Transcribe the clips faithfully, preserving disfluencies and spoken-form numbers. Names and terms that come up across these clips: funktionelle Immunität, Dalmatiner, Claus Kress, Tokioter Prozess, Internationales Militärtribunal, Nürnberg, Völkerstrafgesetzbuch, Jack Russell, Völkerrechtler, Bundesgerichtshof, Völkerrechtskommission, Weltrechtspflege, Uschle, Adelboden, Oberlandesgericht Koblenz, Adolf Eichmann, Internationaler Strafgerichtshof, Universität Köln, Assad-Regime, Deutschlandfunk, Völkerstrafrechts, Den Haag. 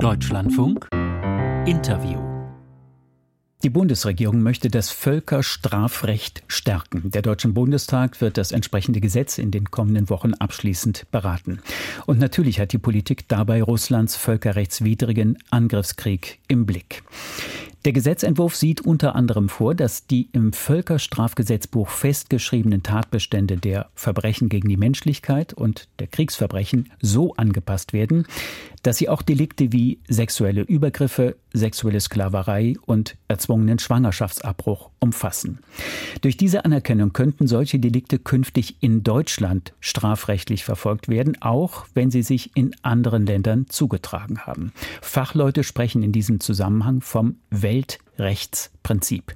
Deutschlandfunk Interview. Die Bundesregierung möchte das Völkerstrafrecht stärken. Der Deutsche Bundestag wird das entsprechende Gesetz in den kommenden Wochen abschließend beraten. Und natürlich hat die Politik dabei Russlands völkerrechtswidrigen Angriffskrieg im Blick. Der Gesetzentwurf sieht unter anderem vor, dass die im Völkerstrafgesetzbuch festgeschriebenen Tatbestände der Verbrechen gegen die Menschlichkeit und der Kriegsverbrechen so angepasst werden, dass sie auch Delikte wie sexuelle Übergriffe, sexuelle Sklaverei und erzwungenen Schwangerschaftsabbruch umfassen. Durch diese Anerkennung könnten solche Delikte künftig in Deutschland strafrechtlich verfolgt werden, auch wenn sie sich in anderen Ländern zugetragen haben. Fachleute sprechen in diesem Zusammenhang vom Weltrechtspflege. Weltrechtsprinzip.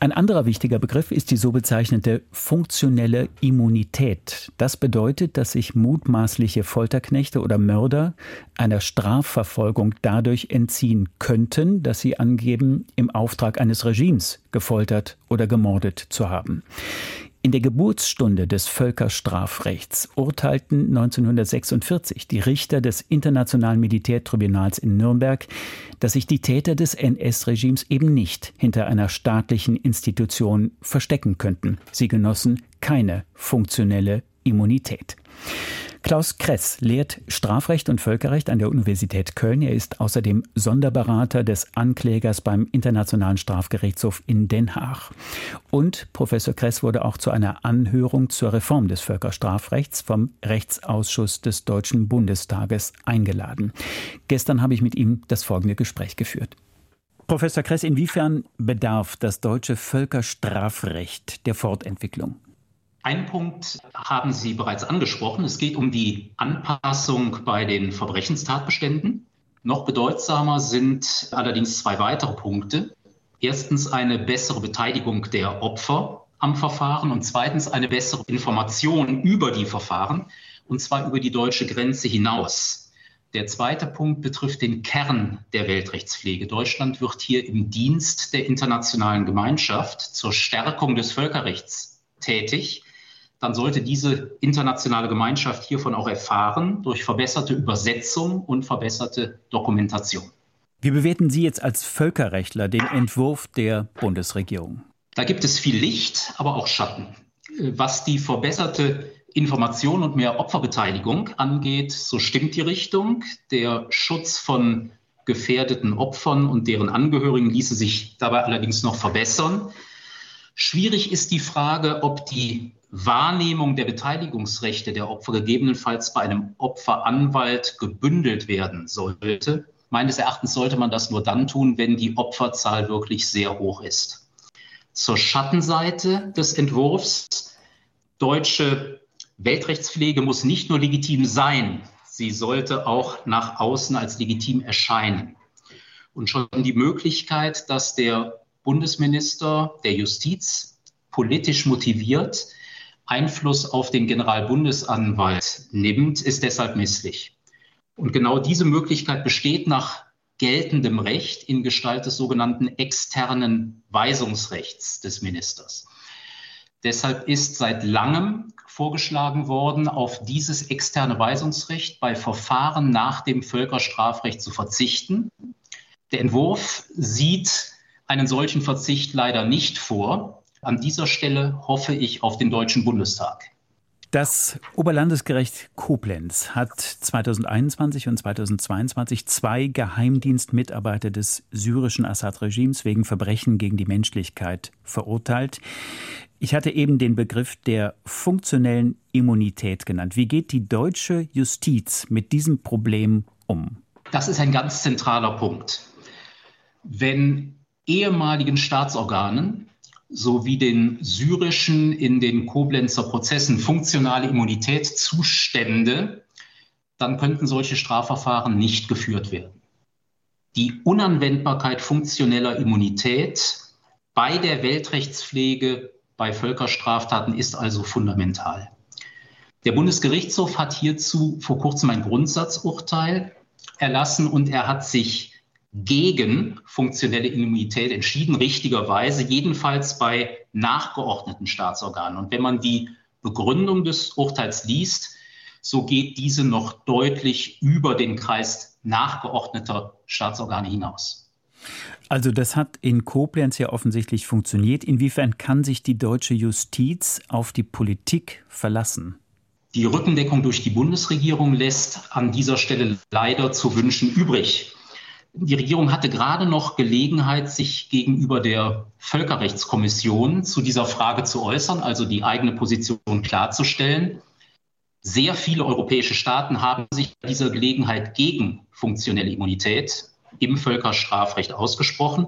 Ein anderer wichtiger Begriff ist die so bezeichnete funktionelle Immunität. Das bedeutet, dass sich mutmaßliche Folterknechte oder Mörder einer Strafverfolgung dadurch entziehen könnten, dass sie angeben, im Auftrag eines Regimes gefoltert oder gemordet zu haben. In der Geburtsstunde des Völkerstrafrechts urteilten neunzehnhundertsechsundvierzig die Richter des Internationalen Militärtribunals in Nürnberg, dass sich die Täter des N S-Regimes eben nicht hinter einer staatlichen Institution verstecken könnten. Sie genossen keine funktionelle Immunität. Claus Kress lehrt Strafrecht und Völkerrecht an der Universität Köln. Er ist außerdem Sonderberater des Anklägers beim Internationalen Strafgerichtshof in Den Haag. Und Professor Kress wurde auch zu einer Anhörung zur Reform des Völkerstrafrechts vom Rechtsausschuss des Deutschen Bundestages eingeladen. Gestern habe ich mit ihm das folgende Gespräch geführt. Professor Kress, inwiefern bedarf das deutsche Völkerstrafrecht der Fortentwicklung? Einen Punkt haben Sie bereits angesprochen. Es geht um die Anpassung bei den Verbrechenstatbeständen. Noch bedeutsamer sind allerdings zwei weitere Punkte. Erstens eine bessere Beteiligung der Opfer am Verfahren und zweitens eine bessere Information über die Verfahren, und zwar über die deutsche Grenze hinaus. Der zweite Punkt betrifft den Kern der Weltrechtspflege. Deutschland wird hier im Dienst der internationalen Gemeinschaft zur Stärkung des Völkerrechts tätig. Dann sollte diese internationale Gemeinschaft hiervon auch erfahren durch verbesserte Übersetzung und verbesserte Dokumentation. Wie bewerten Sie jetzt als Völkerrechtler den Entwurf der Bundesregierung? Da gibt es viel Licht, aber auch Schatten. Was die verbesserte Information und mehr Opferbeteiligung angeht, so stimmt die Richtung. Der Schutz von gefährdeten Opfern und deren Angehörigen ließe sich dabei allerdings noch verbessern. Schwierig ist die Frage, ob die Wahrnehmung der Beteiligungsrechte der Opfer gegebenenfalls bei einem Opferanwalt gebündelt werden sollte. Meines Erachtens sollte man das nur dann tun, wenn die Opferzahl wirklich sehr hoch ist. Zur Schattenseite des Entwurfs: Deutsche Weltrechtspflege muss nicht nur legitim sein, sie sollte auch nach außen als legitim erscheinen. Und schon die Möglichkeit, dass der Bundesminister der Justiz politisch motiviert Einfluss auf den Generalbundesanwalt nimmt, ist deshalb misslich. Und genau diese Möglichkeit besteht nach geltendem Recht in Gestalt des sogenannten externen Weisungsrechts des Ministers. Deshalb ist seit langem vorgeschlagen worden, auf dieses externe Weisungsrecht bei Verfahren nach dem Völkerstrafrecht zu verzichten. Der Entwurf sieht einen solchen Verzicht leider nicht vor. An dieser Stelle hoffe ich auf den Deutschen Bundestag. Das Oberlandesgericht Koblenz hat zweitausendeinundzwanzig und zweitausendzweiundzwanzig zwei Geheimdienstmitarbeiter des syrischen Assad-Regimes wegen Verbrechen gegen die Menschlichkeit verurteilt. Ich hatte eben den Begriff der funktionellen Immunität genannt. Wie geht die deutsche Justiz mit diesem Problem um? Das ist ein ganz zentraler Punkt. Wenn ehemaligen Staatsorganen sowie den syrischen in den Koblenzer Prozessen funktionale Immunität zustände, dann könnten solche Strafverfahren nicht geführt werden. Die Unanwendbarkeit funktioneller Immunität bei der Weltrechtspflege bei Völkerstraftaten ist also fundamental. Der Bundesgerichtshof hat hierzu vor kurzem ein Grundsatzurteil erlassen und er hat sich gegen funktionelle Immunität entschieden, richtigerweise, jedenfalls bei nachgeordneten Staatsorganen. Und wenn man die Begründung des Urteils liest, so geht diese noch deutlich über den Kreis nachgeordneter Staatsorgane hinaus. Also das hat in Koblenz ja offensichtlich funktioniert. Inwiefern kann sich die deutsche Justiz auf die Politik verlassen? Die Rückendeckung durch die Bundesregierung lässt an dieser Stelle leider zu wünschen übrig. Die Regierung hatte gerade noch Gelegenheit, sich gegenüber der Völkerrechtskommission zu dieser Frage zu äußern, also die eigene Position klarzustellen. Sehr viele europäische Staaten haben sich bei dieser Gelegenheit gegen funktionelle Immunität im Völkerstrafrecht ausgesprochen.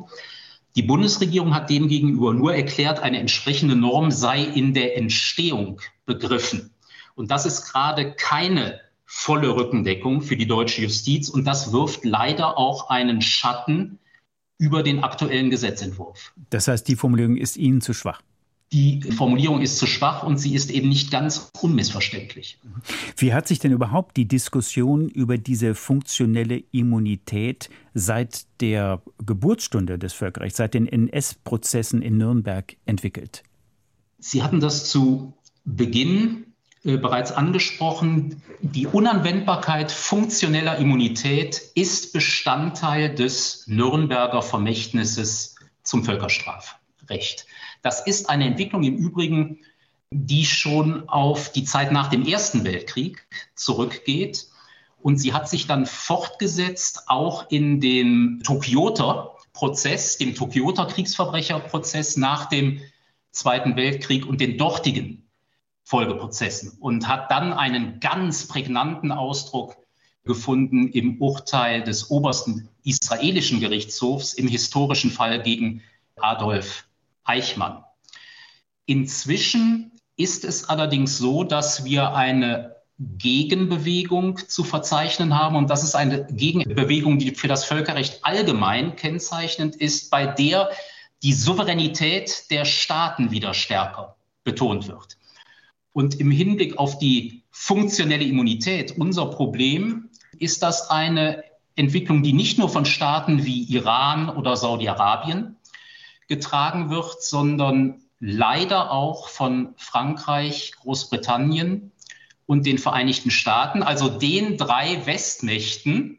Die Bundesregierung hat demgegenüber nur erklärt, eine entsprechende Norm sei in der Entstehung begriffen. Und das ist gerade keine volle Rückendeckung für die deutsche Justiz. Und das wirft leider auch einen Schatten über den aktuellen Gesetzentwurf. Das heißt, die Formulierung ist Ihnen zu schwach? Die Formulierung ist zu schwach und sie ist eben nicht ganz unmissverständlich. Wie hat sich denn überhaupt die Diskussion über diese funktionelle Immunität seit der Geburtsstunde des Völkerrechts, seit den N S-Prozessen in Nürnberg entwickelt? Sie hatten das zu Beginn bereits angesprochen, die Unanwendbarkeit funktioneller Immunität ist Bestandteil des Nürnberger Vermächtnisses zum Völkerstrafrecht. Das ist eine Entwicklung im Übrigen, die schon auf die Zeit nach dem Ersten Weltkrieg zurückgeht. Und sie hat sich dann fortgesetzt, auch in dem Tokioter Prozess, dem Tokioter Kriegsverbrecherprozess nach dem Zweiten Weltkrieg und den dortigen Folgeprozessen und hat dann einen ganz prägnanten Ausdruck gefunden im Urteil des obersten israelischen Gerichtshofs im historischen Fall gegen Adolf Eichmann. Inzwischen ist es allerdings so, dass wir eine Gegenbewegung zu verzeichnen haben und das ist eine Gegenbewegung, die für das Völkerrecht allgemein kennzeichnend ist, bei der die Souveränität der Staaten wieder stärker betont wird. Und im Hinblick auf die funktionelle Immunität, unser Problem, ist das eine Entwicklung, die nicht nur von Staaten wie Iran oder Saudi-Arabien getragen wird, sondern leider auch von Frankreich, Großbritannien und den Vereinigten Staaten, also den drei Westmächten,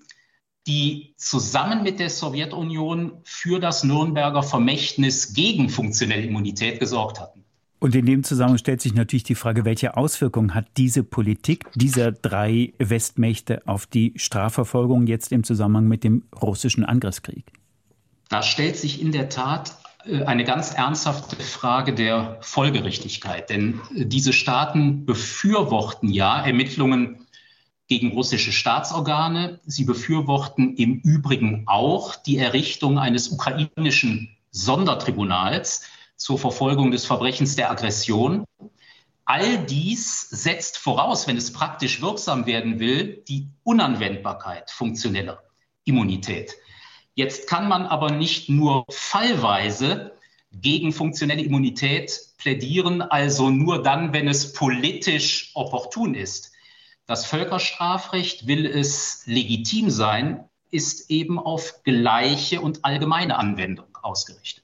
die zusammen mit der Sowjetunion für das Nürnberger Vermächtnis gegen funktionelle Immunität gesorgt hatten. Und in dem Zusammenhang stellt sich natürlich die Frage, welche Auswirkungen hat diese Politik dieser drei Westmächte auf die Strafverfolgung jetzt im Zusammenhang mit dem russischen Angriffskrieg? Da stellt sich in der Tat eine ganz ernsthafte Frage der Folgerichtigkeit. Denn diese Staaten befürworten ja Ermittlungen gegen russische Staatsorgane. Sie befürworten im Übrigen auch die Errichtung eines ukrainischen Sondertribunals zur Verfolgung des Verbrechens der Aggression. All dies setzt voraus, wenn es praktisch wirksam werden will, die Unanwendbarkeit funktioneller Immunität. Jetzt kann man aber nicht nur fallweise gegen funktionelle Immunität plädieren, also nur dann, wenn es politisch opportun ist. Das Völkerstrafrecht, will es legitim sein, ist eben auf gleiche und allgemeine Anwendung ausgerichtet.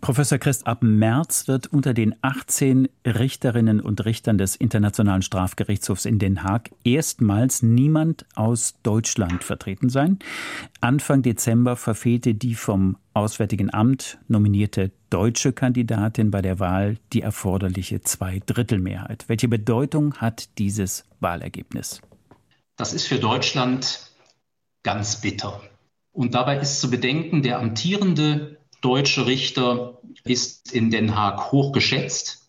Professor Kress, ab März wird unter den achtzehn Richterinnen und Richtern des Internationalen Strafgerichtshofs in Den Haag erstmals niemand aus Deutschland vertreten sein. Anfang Dezember verfehlte die vom Auswärtigen Amt nominierte deutsche Kandidatin bei der Wahl die erforderliche Zweidrittelmehrheit. Welche Bedeutung hat dieses Wahlergebnis? Das ist für Deutschland ganz bitter. Und dabei ist zu bedenken, der amtierende deutsche Richter ist in Den Haag hochgeschätzt.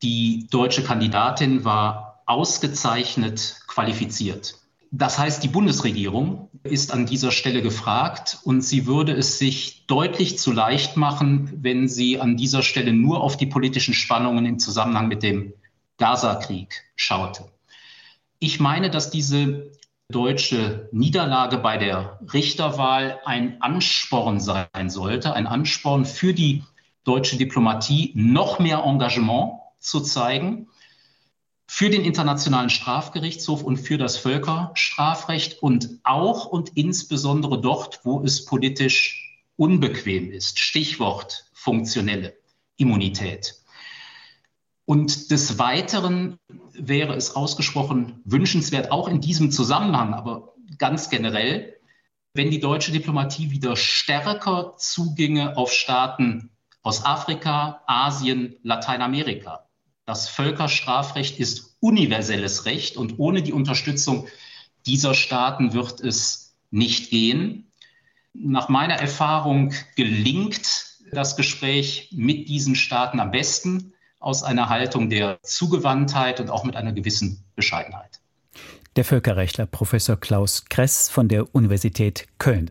Die deutsche Kandidatin war ausgezeichnet qualifiziert. Das heißt, die Bundesregierung ist an dieser Stelle gefragt und sie würde es sich deutlich zu leicht machen, wenn sie an dieser Stelle nur auf die politischen Spannungen im Zusammenhang mit dem Gaza-Krieg schaute. Ich meine, dass diese deutsche Niederlage bei der Richterwahl ein Ansporn sein sollte, ein Ansporn für die deutsche Diplomatie, noch mehr Engagement zu zeigen, für den Internationalen Strafgerichtshof und für das Völkerstrafrecht und auch und insbesondere dort, wo es politisch unbequem ist. Stichwort funktionelle Immunität. Und des Weiteren wäre es ausgesprochen wünschenswert, auch in diesem Zusammenhang, aber ganz generell, wenn die deutsche Diplomatie wieder stärker zuginge auf Staaten aus Afrika, Asien, Lateinamerika. Das Völkerstrafrecht ist universelles Recht und ohne die Unterstützung dieser Staaten wird es nicht gehen. Nach meiner Erfahrung gelingt das Gespräch mit diesen Staaten am besten aus einer Haltung der Zugewandtheit und auch mit einer gewissen Bescheidenheit. Der Völkerrechtler Professor Claus Kress von der Universität Köln.